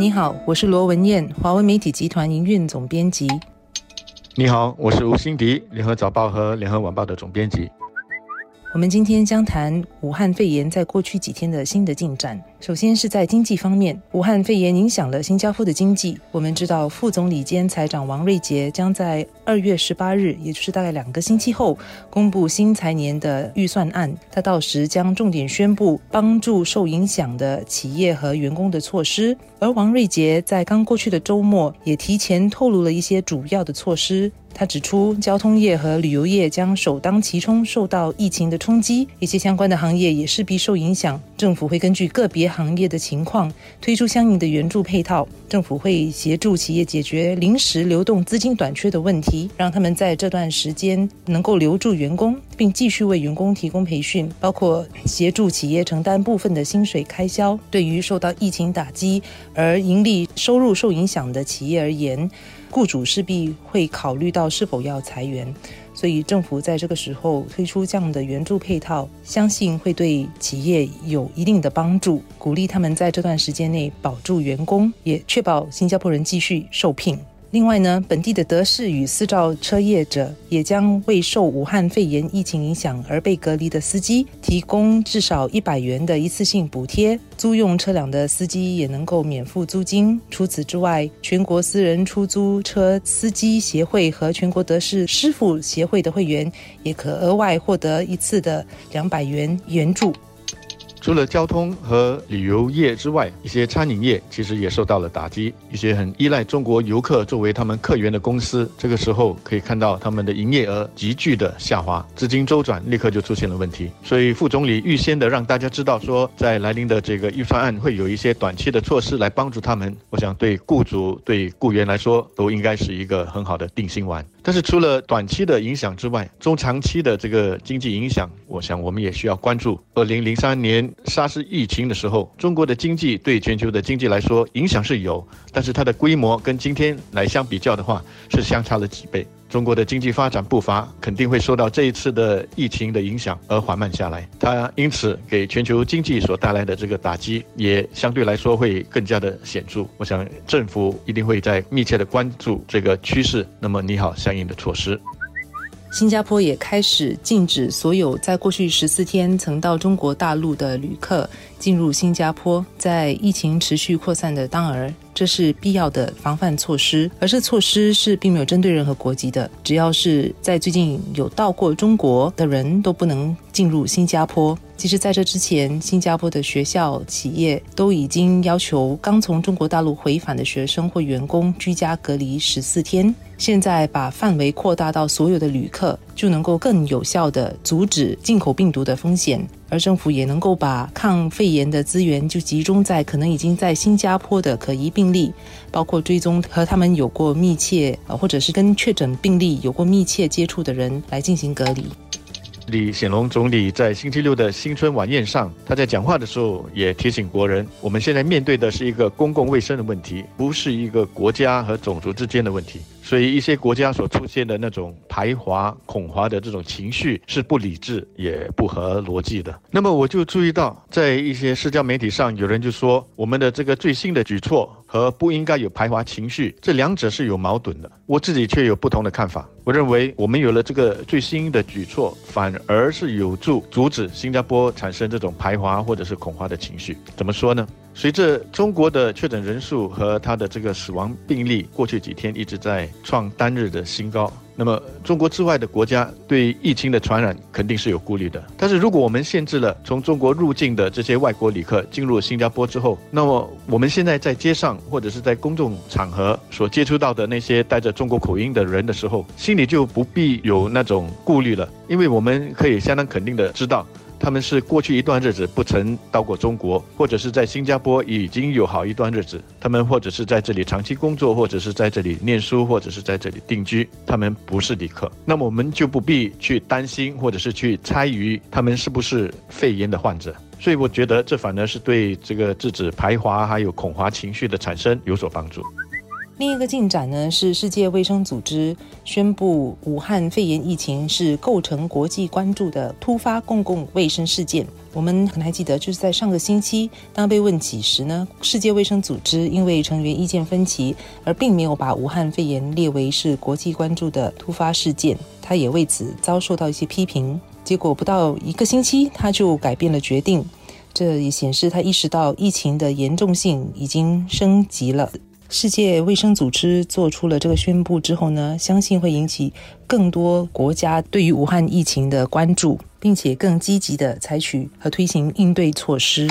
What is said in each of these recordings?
你好，我是罗文艳，华文媒体集团营运总编辑。你好，我是吴欣迪，联合早报和联合晚报的总编辑。我们今天将谈武汉肺炎在过去几天的新的进展。首先是在经济方面，武汉肺炎影响了新加坡的经济。我们知道，副总理兼财长王瑞杰将在2月18日，也就是大概2个星期后，公布新财年的预算案。他到时将重点宣布帮助受影响的企业和员工的措施。而王瑞杰在刚过去的周末也提前透露了一些主要的措施。他指出，交通业和旅游业将首当其冲受到疫情的冲击，一些相关的行业也势必受影响。政府会根据个别行业的情况推出相应的援助配套，政府会协助企业解决临时流动资金短缺的问题，让他们在这段时间能够留住员工，并继续为员工提供培训，包括协助企业承担部分的薪水开销。对于受到疫情打击而盈利收入受影响的企业而言，雇主势必会考虑到是否要裁员，所以政府在这个时候推出这样的援助配套，相信会对企业有一定的帮助，鼓励他们在这段时间内保住员工，也确保新加坡人继续受聘。另外呢，本地的德士与私照车业者也将为受武汉肺炎疫情影响而被隔离的司机提供至少100元的一次性补贴，租用车辆的司机也能够免付租金。除此之外，全国私人出租车司机协会和全国德士师傅协会的会员也可额外获得一次的200元援助。除了交通和旅游业之外，一些餐饮业其实也受到了打击。一些很依赖中国游客作为他们客源的公司，这个时候可以看到他们的营业额急剧的下滑，资金周转立刻就出现了问题。所以副总理预先的让大家知道说，在来临的这个预算案会有一些短期的措施来帮助他们，我想对雇主对雇员来说都应该是一个很好的定心丸。但是除了短期的影响之外，中长期的这个经济影响，我想我们也需要关注。2003年沙士疫情的时候，中国的经济对全球的经济来说影响是有，但是它的规模跟今天来相比较的话是相差了几倍。中国的经济发展步伐肯定会受到这一次的疫情的影响而缓慢下来，它因此给全球经济所带来的这个打击也相对来说会更加的显著。我想政府一定会在密切的关注这个趋势，那么拟好相应的措施。新加坡也开始禁止所有在过去14天曾到中国大陆的旅客进入新加坡。在疫情持续扩散的当儿，这是必要的防范措施，而这措施是并没有针对任何国籍的，只要是在最近有到过中国的人都不能进入新加坡。其实在这之前，新加坡的学校企业都已经要求刚从中国大陆回返的学生或员工居家隔离14天，现在把范围扩大到所有的旅客，就能够更有效地阻止进口病毒的风险，而政府也能够把抗肺炎的资源就集中在可能已经在新加坡的可疑病例，包括追踪和他们有过密切或者是跟确诊病例有过密切接触的人来进行隔离。李显龙总理在星期六的新春晚宴上，他在讲话的时候也提醒国人，我们现在面对的是一个公共卫生的问题，不是一个国家和种族之间的问题。所以一些国家所出现的那种排华恐华的这种情绪是不理智也不合逻辑的。那么我就注意到在一些社交媒体上有人就说，我们的这个最新的举措和不应该有排华情绪，这两者是有矛盾的。我自己却有不同的看法，我认为我们有了这个最新的举措，反而是有助阻止新加坡产生这种排华或者是恐华的情绪。怎么说呢？随着中国的确诊人数和它的这个死亡病例过去几天一直在创单日的新高，那么中国之外的国家对疫情的传染肯定是有顾虑的。但是如果我们限制了从中国入境的这些外国旅客进入新加坡之后，那么我们现在在街上或者是在公众场合所接触到的那些带着中国口音的人的时候，心里就不必有那种顾虑了，因为我们可以相当肯定的知道，他们是过去一段日子不曾到过中国，或者是在新加坡已经有好一段日子，他们或者是在这里长期工作，或者是在这里念书，或者是在这里定居，他们不是旅客。那么我们就不必去担心或者是去猜疑他们是不是肺炎的患者。所以我觉得这反而是对这个制止排华还有恐华情绪的产生有所帮助。另一个进展呢，是世界卫生组织宣布武汉肺炎疫情是构成国际关注的突发公共卫生事件。我们可能还记得，就是在上个星期，当被问起时呢，世界卫生组织因为成员意见分歧，而并没有把武汉肺炎列为是国际关注的突发事件，他也为此遭受到一些批评。结果不到一个星期，他就改变了决定，这也显示他意识到疫情的严重性已经升级了。世界卫生组织做出了这个宣布之后呢，相信会引起更多国家对于武汉疫情的关注，并且更积极地采取和推行应对措施。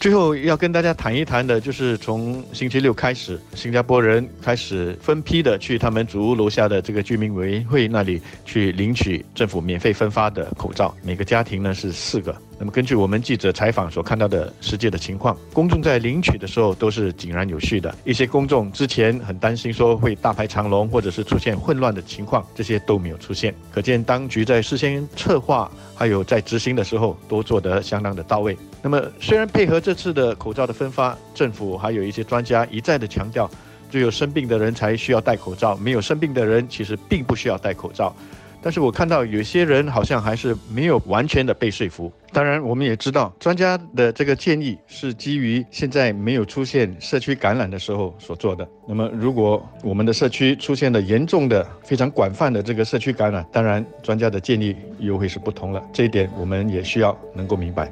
最后要跟大家谈一谈的就是从星期六开始，新加坡人开始分批的去他们祖屋楼下的这个居民委员会那里去领取政府免费分发的口罩，每个家庭呢是4个。那么根据我们记者采访所看到的实际的情况，公众在领取的时候都是井然有序的，一些公众之前很担心说会大排长龙或者是出现混乱的情况，这些都没有出现，可见当局在事先策划还有在执行的时候都做得相当的到位。那么虽然配合这次的口罩的分发，政府还有一些专家一再的强调，只有生病的人才需要戴口罩，没有生病的人其实并不需要戴口罩，但是我看到有些人好像还是没有完全的被说服。当然我们也知道，专家的这个建议是基于现在没有出现社区感染的时候所做的。那么如果我们的社区出现了严重的非常广泛的这个社区感染，当然专家的建议又会是不同了，这一点我们也需要能够明白。